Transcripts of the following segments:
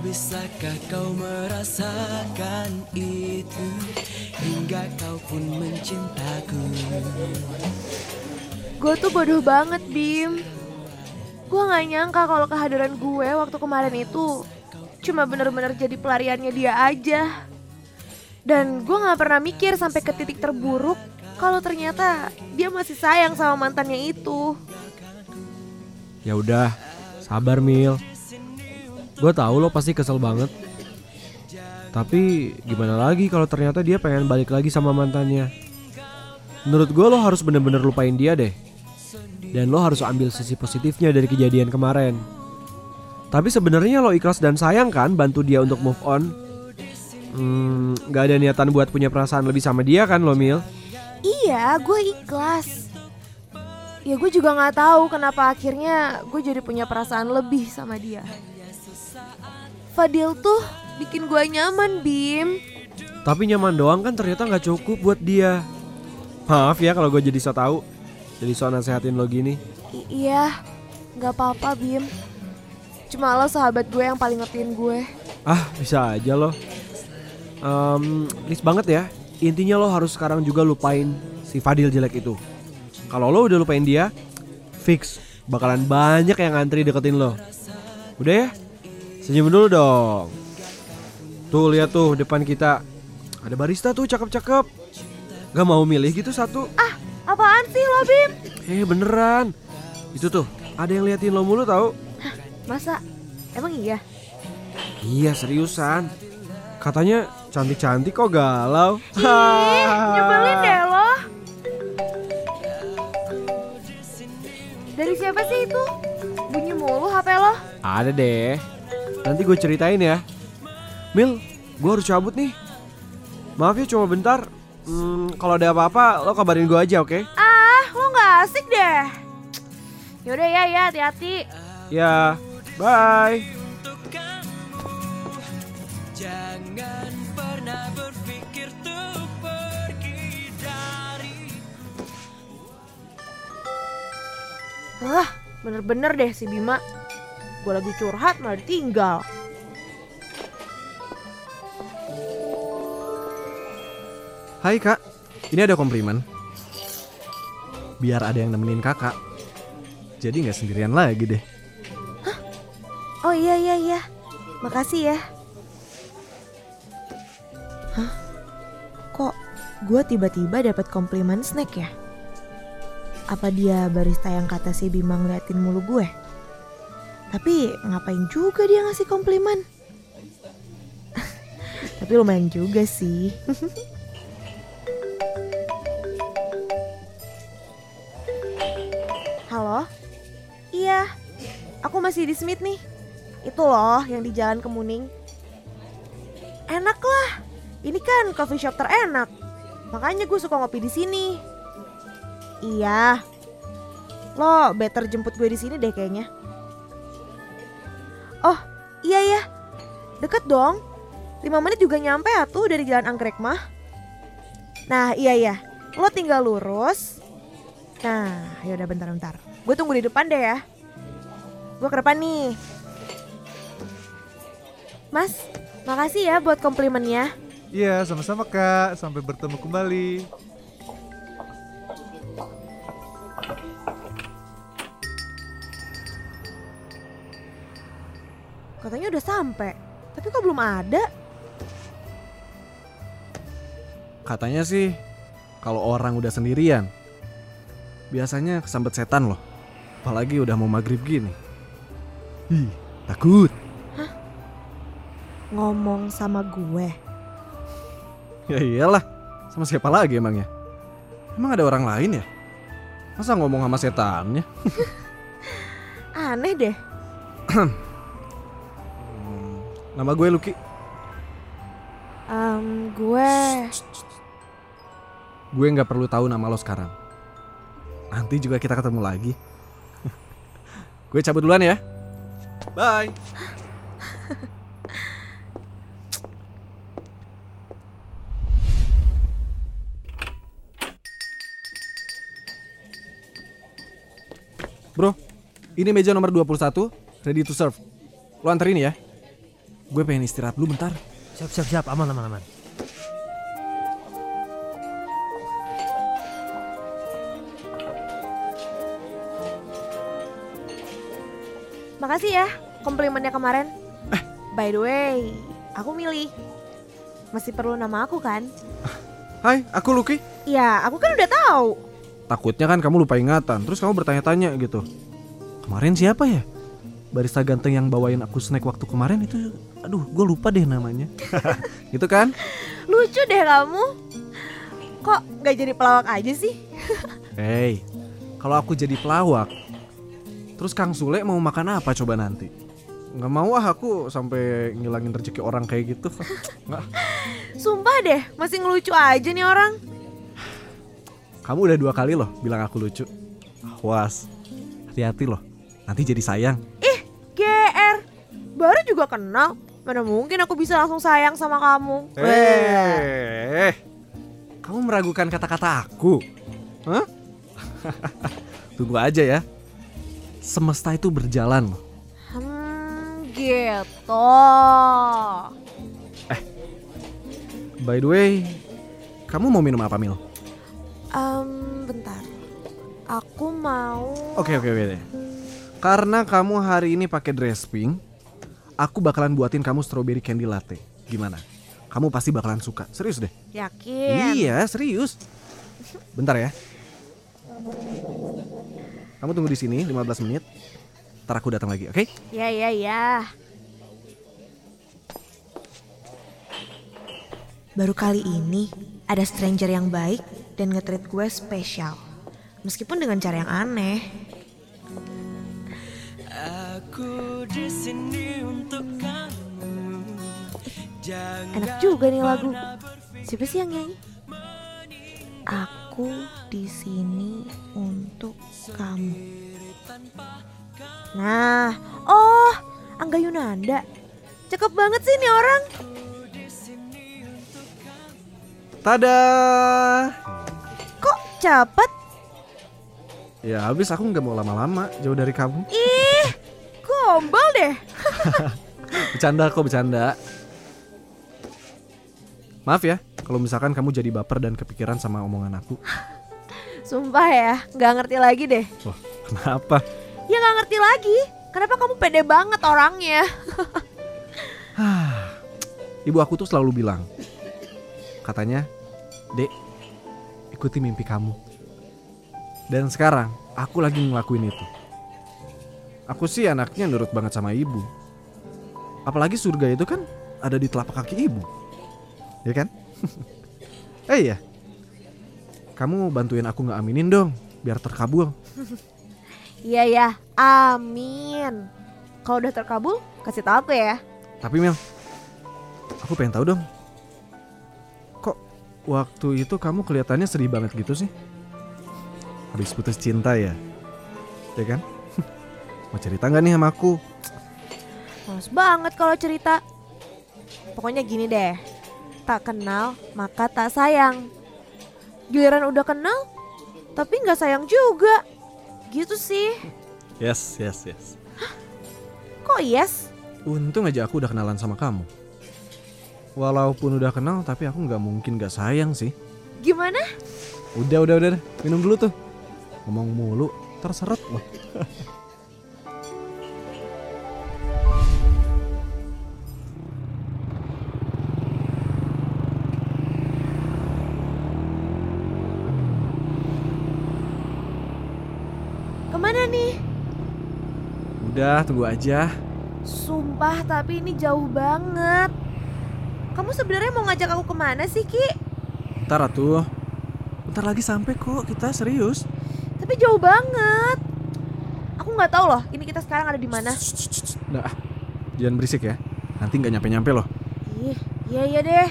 bisakah kau merasakan itu hingga kau pun mencintaku? Gue tuh bodoh banget, Bim. Gue gak nyangka kalau kehadiran gue waktu kemarin itu cuma bener-bener jadi pelariannya dia aja. Dan gue gak pernah mikir sampai ke titik terburuk kalau ternyata dia masih sayang sama mantannya itu. Ya udah, sabar Mil. Gue tahu lo pasti kesel banget. Tapi gimana lagi kalau ternyata dia pengen balik lagi sama mantannya. Menurut gue lo harus bener-bener lupain dia deh. Dan lo harus ambil sisi positifnya dari kejadian kemarin. Tapi sebenarnya lo ikhlas dan sayang kan bantu dia untuk move on. Gak ada niatan buat punya perasaan lebih sama dia kan lo, Mil? Iya, gue ikhlas. Ya gue juga gak tahu kenapa akhirnya gue jadi punya perasaan lebih sama dia. Fadil tuh bikin gue nyaman, Bim. Tapi nyaman doang kan ternyata gak cukup buat dia. Maaf ya kalau gue jadi so tau, jadi so nasehatin lo gini. Iya, gak apa-apa, Bim. Cuma lo sahabat gue yang paling ngertiin gue. Ah, bisa aja lo. Please banget ya. Intinya lo harus sekarang juga lupain si Fadil jelek itu. Kalau lo udah lupain dia, fix bakalan banyak yang ngantri deketin lo. Udah ya, senyum dulu dong. Tuh lihat tuh depan kita ada barista tuh cakep-cakep. Gak mau milih gitu satu? Ah, apaan sih lo, Bim? Beneran. Itu tuh ada yang liatin lo mulu tau. Hah, masa? Emang iya? Iya seriusan. Katanya cantik-cantik kok galau. Ih, nyebelin deh lo. Dari siapa sih itu? Bunyi mulu HP lo. Ada deh. Nanti gue ceritain ya. Mil, gue harus cabut nih. Maaf ya cuma bentar. Kalau ada apa-apa lo kabarin gue aja, oke? Ah, lo gak asik deh. Yaudah ya, hati-hati. Ya, bye. Jangan pernah berpikir tuh pergi dari. Bener-bener deh si Bima. Gue lagi curhat malah ditinggal. Hai Kak, ini ada komplimen. Biar ada yang nemenin kakak. Jadi gak sendirian lagi deh. Hah? Oh iya. Makasih ya. Hah? Kok gue tiba-tiba dapat komplimen snack ya? Apa dia barista yang kata si Bima ngeliatin mulu gue? Tapi ngapain juga dia ngasih komplimen? Tapi lumayan juga sih. Halo? Iya, aku masih di Smith nih. Itu loh yang di Jalan Kemuning. Enak lah. Ini kan coffee shop terenak, makanya gue suka ngopi di sini. Iya, lo better jemput gue di sini deh kayaknya. Oh iya ya, deket dong. 5 menit juga nyampe ya tuh dari Jalan Anggrek mah. Nah iya ya, lo tinggal lurus. Nah yaudah bentar, gue tunggu di depan deh ya. Gue ke depan nih. Mas, makasih ya buat komplimennya. Iya, sama-sama Kak. Sampai bertemu kembali. Katanya udah sampai, tapi kok belum ada? Katanya sih, kalau orang udah sendirian, biasanya kesambet setan loh. Apalagi udah mau maghrib gini. Ih, takut. Hah? Ngomong sama gue? Ya iyalah, sama siapa lagi emangnya? Emang ada orang lain ya? Masa ngomong sama setannya? Aneh deh. Nama gue Lucky. Gue gak perlu tahu nama lo sekarang. Nanti juga kita ketemu lagi. Gue cabut duluan ya. Bye. Bro, ini meja nomor 21, ready to serve. Lo anterin ya. Gue pengen istirahat dulu bentar. Siap, aman. Makasih ya komplimennya kemarin. By the way, aku milih. Masih perlu nama aku kan? Hai, aku Lucky. Iya, aku kan udah tahu. Takutnya kan kamu lupa ingatan, terus kamu bertanya-tanya gitu. Kemarin siapa ya? Barista ganteng yang bawain aku snack waktu kemarin itu, aduh, gue lupa deh namanya. Gitu kan? Lucu deh kamu. Kok gak jadi pelawak aja sih? Hey, kalau aku jadi pelawak, terus Kang Sule mau makan apa coba nanti? Gak mau ah aku sampai ngilangin rezeki orang kayak gitu. Nggak. Sumpah deh, masih ngelucu aja nih orang. Kamu udah 2 kali loh bilang aku lucu. Awas, hati-hati loh, nanti jadi sayang. Ih, GR, baru juga kenal. Mana mungkin aku bisa langsung sayang sama kamu. Kamu meragukan kata-kata aku? Hah? Tunggu aja ya. Semesta itu berjalan loh. Gitu. By the way, kamu mau minum apa Mil? Bentar. Aku mau. Oke. Karena kamu hari ini pakai dress pink, aku bakalan buatin kamu strawberry candy latte. Gimana? Kamu pasti bakalan suka. Serius deh. Yakin? Iya, serius. Bentar ya. Kamu tunggu di sini 15 menit. Ntar aku datang lagi, oke? Iya. Baru kali ini ada stranger yang baik dan nge-treat gue spesial. Meskipun dengan cara yang aneh. Aku di sini untuk kamu. Enak juga nih lagu. Siapa sih yang nyanyi? Aku di sini untuk kamu. Nah, Angga Yunanda. Cakep banget sih nih orang. Tada. Kok cepet? Ya habis aku gak mau lama-lama jauh dari kamu. Ih, gombal deh. Bercanda. Maaf ya kalau misalkan kamu jadi baper dan kepikiran sama omongan aku. Sumpah ya, gak ngerti lagi deh. Wah, kenapa? Ya gak ngerti lagi, kenapa kamu pede banget orangnya. Ibu aku tuh selalu bilang, katanya, Dek, ikuti mimpi kamu. Dan sekarang, aku lagi ngelakuin itu. Aku sih anaknya nurut banget sama ibu. Apalagi surga itu kan ada di telapak kaki ibu. Ya kan? Ya. Kamu bantuin aku gak aminin dong, biar terkabul. Iya, amin. Kalau udah terkabul, kasih tau aku ya. Tapi Mil, aku pengen tahu dong, kok waktu itu kamu kelihatannya sedih banget gitu sih? Habis putus cinta ya? Ya kan? Mau cerita gak nih sama aku? Males banget kalau cerita. Pokoknya gini deh, tak kenal maka tak sayang. Giliran udah kenal, tapi gak sayang juga. Gitu sih. Yes. Hah? Kok yes? Untung aja aku udah kenalan sama kamu. Walaupun udah kenal, tapi aku gak mungkin gak sayang sih. Gimana? Udah, minum dulu tuh. Ngomong mulu, terseret loh. Udah, tunggu aja. Sumpah, tapi ini jauh banget. Kamu sebenarnya mau ngajak aku kemana sih, Ki? Bentar atuh. Bentar lagi sampai kok, kita serius. Tapi jauh banget. Aku gak tahu loh, ini kita sekarang ada di mana. Nah, jangan berisik ya. Nanti gak nyampe-nyampe loh. Iya deh.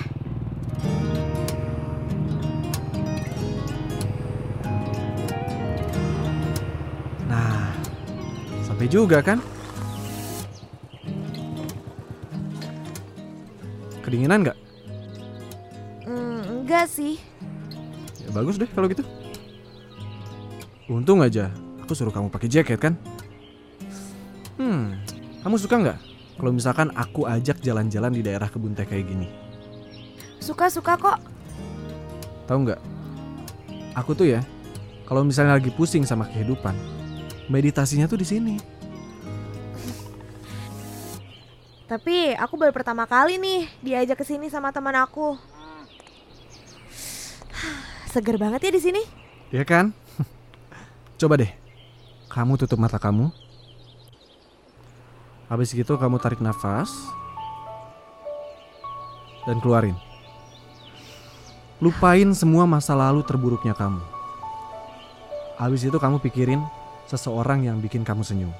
Sampai juga kan? Kedinginan gak? Enggak sih. Ya bagus deh kalau gitu. Untung aja aku suruh kamu pakai jaket kan? Kamu suka gak kalau misalkan aku ajak jalan-jalan di daerah kebun teh kayak gini? Suka-suka kok. Tahu nggak? Aku tuh ya, kalau misalnya lagi pusing sama kehidupan, meditasinya tuh di sini. Tapi aku baru pertama kali nih diajak ke sini sama teman aku. Seger banget ya di sini. Iya kan? Coba deh, kamu tutup mata kamu. Habis gitu kamu tarik nafas dan keluarin. Lupain semua masa lalu terburuknya kamu. Habis itu kamu pikirin seseorang yang bikin kamu senyum.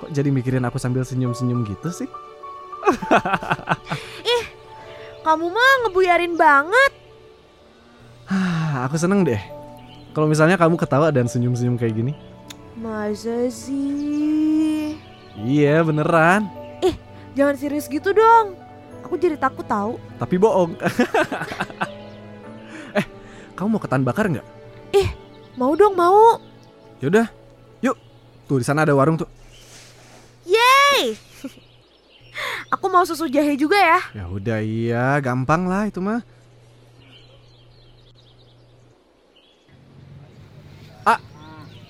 Kok jadi mikirin aku sambil senyum-senyum gitu sih? Ih, kamu mah ngebuyarin banget. Aku seneng deh kalau misalnya kamu ketawa dan senyum-senyum kayak gini. Masa sih? Iya beneran. Ih, jangan serius gitu dong. Aku jadi takut tahu. Tapi bohong. Kamu mau ketan bakar nggak? Ih, mau dong mau. Yaudah, yuk. Tuh di sana ada warung tuh. Yeay! Aku mau susu jahe juga ya. Ya udah iya, gampang lah itu mah. Ah,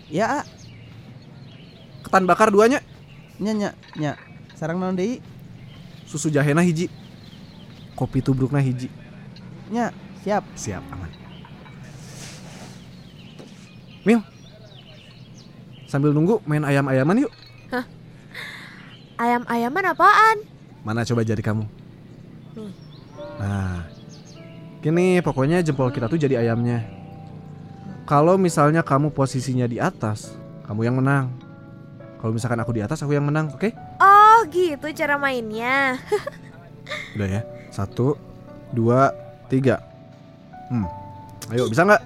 ya. Ketan bakar duanya. Nya. Sarang naon deui? Susu jahena hiji, kopi tubrukna hiji. Nya, siap, aman. Mil, sambil nunggu main ayam-ayaman yuk. Hah? Ayam-ayaman apaan? Mana coba jari kamu? Nih. Nah, gini pokoknya jempol kita tuh jadi ayamnya. Kalau misalnya kamu posisinya di atas, kamu yang menang. Kalau misalkan aku di atas, aku yang menang, oke? Okay? Oh gitu cara mainnya. Udah ya, 1, 2, 3. Ayo bisa nggak?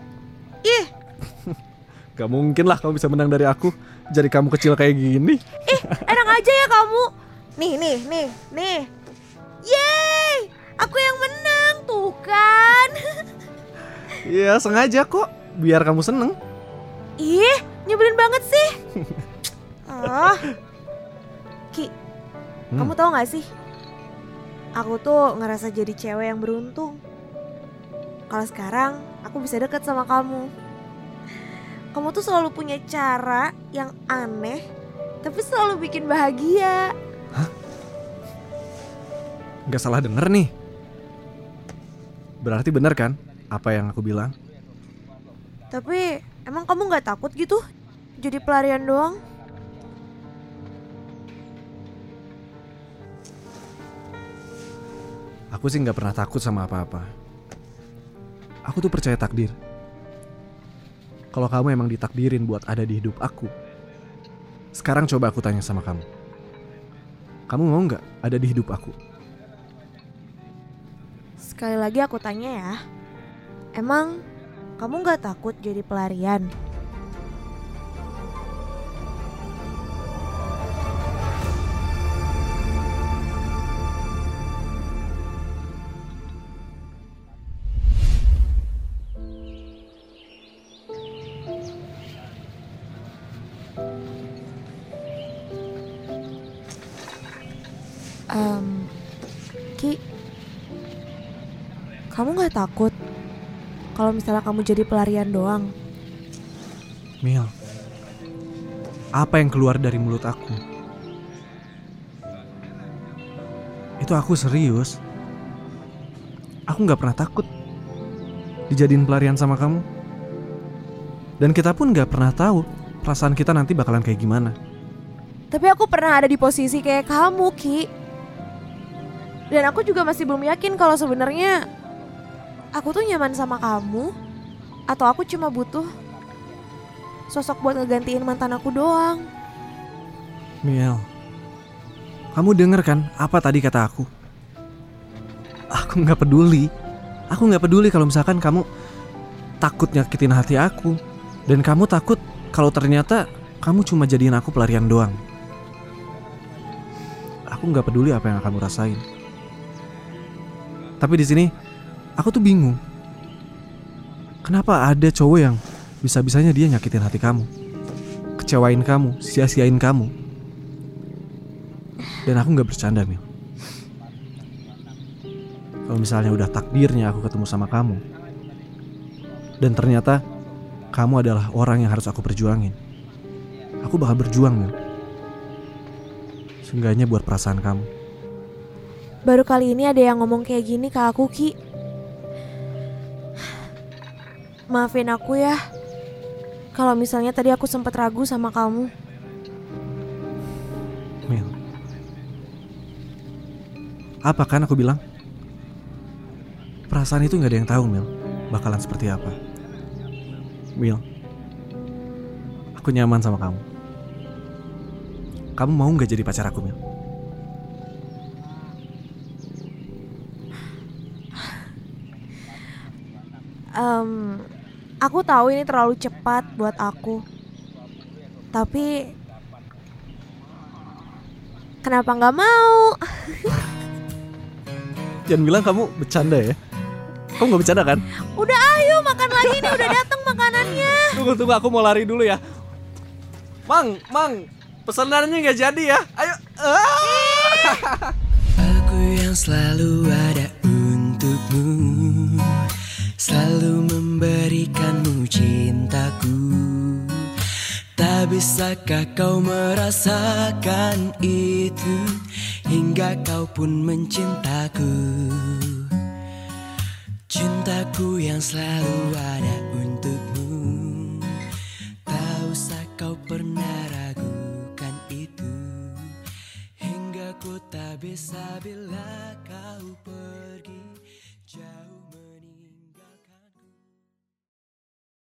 Ih, gak mungkin lah kamu bisa menang dari aku. Jadi kamu kecil kayak gini. Ih, enak aja ya kamu. Nih. Yeay, aku yang menang tuh kan? Iya sengaja kok, biar kamu seneng. Ih, nyebelin banget sih. Oh. Ki, kamu tahu gak sih? Aku tuh ngerasa jadi cewek yang beruntung. Kalau sekarang aku bisa deket sama kamu. Kamu tuh selalu punya cara yang aneh, tapi selalu bikin bahagia. Hah? Gak salah denger nih. Berarti bener kan apa yang aku bilang? Tapi emang kamu gak takut gitu? Jadi pelarian doang? Aku sih gak pernah takut sama apa-apa. Aku tuh percaya takdir. Kalau kamu emang ditakdirin buat ada di hidup aku, sekarang coba aku tanya sama kamu. Kamu mau gak ada di hidup aku? Sekali lagi aku tanya ya. Emang kamu gak takut jadi pelarian? Ki, kamu gak takut kalau misalnya kamu jadi pelarian doang? Mil, apa yang keluar dari mulut aku? Itu aku serius. Aku gak pernah takut dijadiin pelarian sama kamu. Dan kita pun gak pernah tahu perasaan kita nanti bakalan kayak gimana. Tapi aku pernah ada di posisi kayak kamu, Ki. Dan aku juga masih belum yakin kalau sebenarnya aku tuh nyaman sama kamu atau aku cuma butuh sosok buat ngegantiin mantan aku doang. Miel, kamu denger kan apa tadi kata aku? Aku gak peduli. Aku gak peduli kalau misalkan kamu takut nyakitin hati aku. Dan kamu takut kalau ternyata kamu cuma jadiin aku pelarian doang. Aku gak peduli apa yang kamu rasain. Tapi di sini aku tuh bingung. Kenapa ada cowok yang bisa-bisanya dia nyakitin hati kamu? kecewain kamu, sia-siain kamu. Dan aku gak bercanda, Mil. Kalau misalnya udah takdirnya aku ketemu sama kamu, dan ternyata kamu adalah orang yang harus aku perjuangin, aku bakal berjuang, Mil. Seenggaknya buat perasaan kamu. Baru kali ini ada yang ngomong kayak gini ke aku, Ki. Maafin aku ya, kalau misalnya tadi aku sempat ragu sama kamu. Mil, apa kan aku bilang? Perasaan itu gak ada yang tahu, Mil, bakalan seperti apa. Mil, aku nyaman sama kamu. Kamu mau gak jadi pacar aku, Mil? Aku tahu ini terlalu cepat buat aku. Tapi kenapa gak mau? Jangan bilang kamu bercanda ya. Kamu gak bercanda kan? Udah, ayo makan lagi nih, udah datang makanannya. Tunggu, aku mau lari dulu ya. Mang, pesanannya gak jadi ya. Ayo. Aku yang selalu ada untukmu, selalu memberikanmu cintaku. Tak bisakah kau merasakan itu, hingga kau pun mencintaku. Cintaku yang selalu ada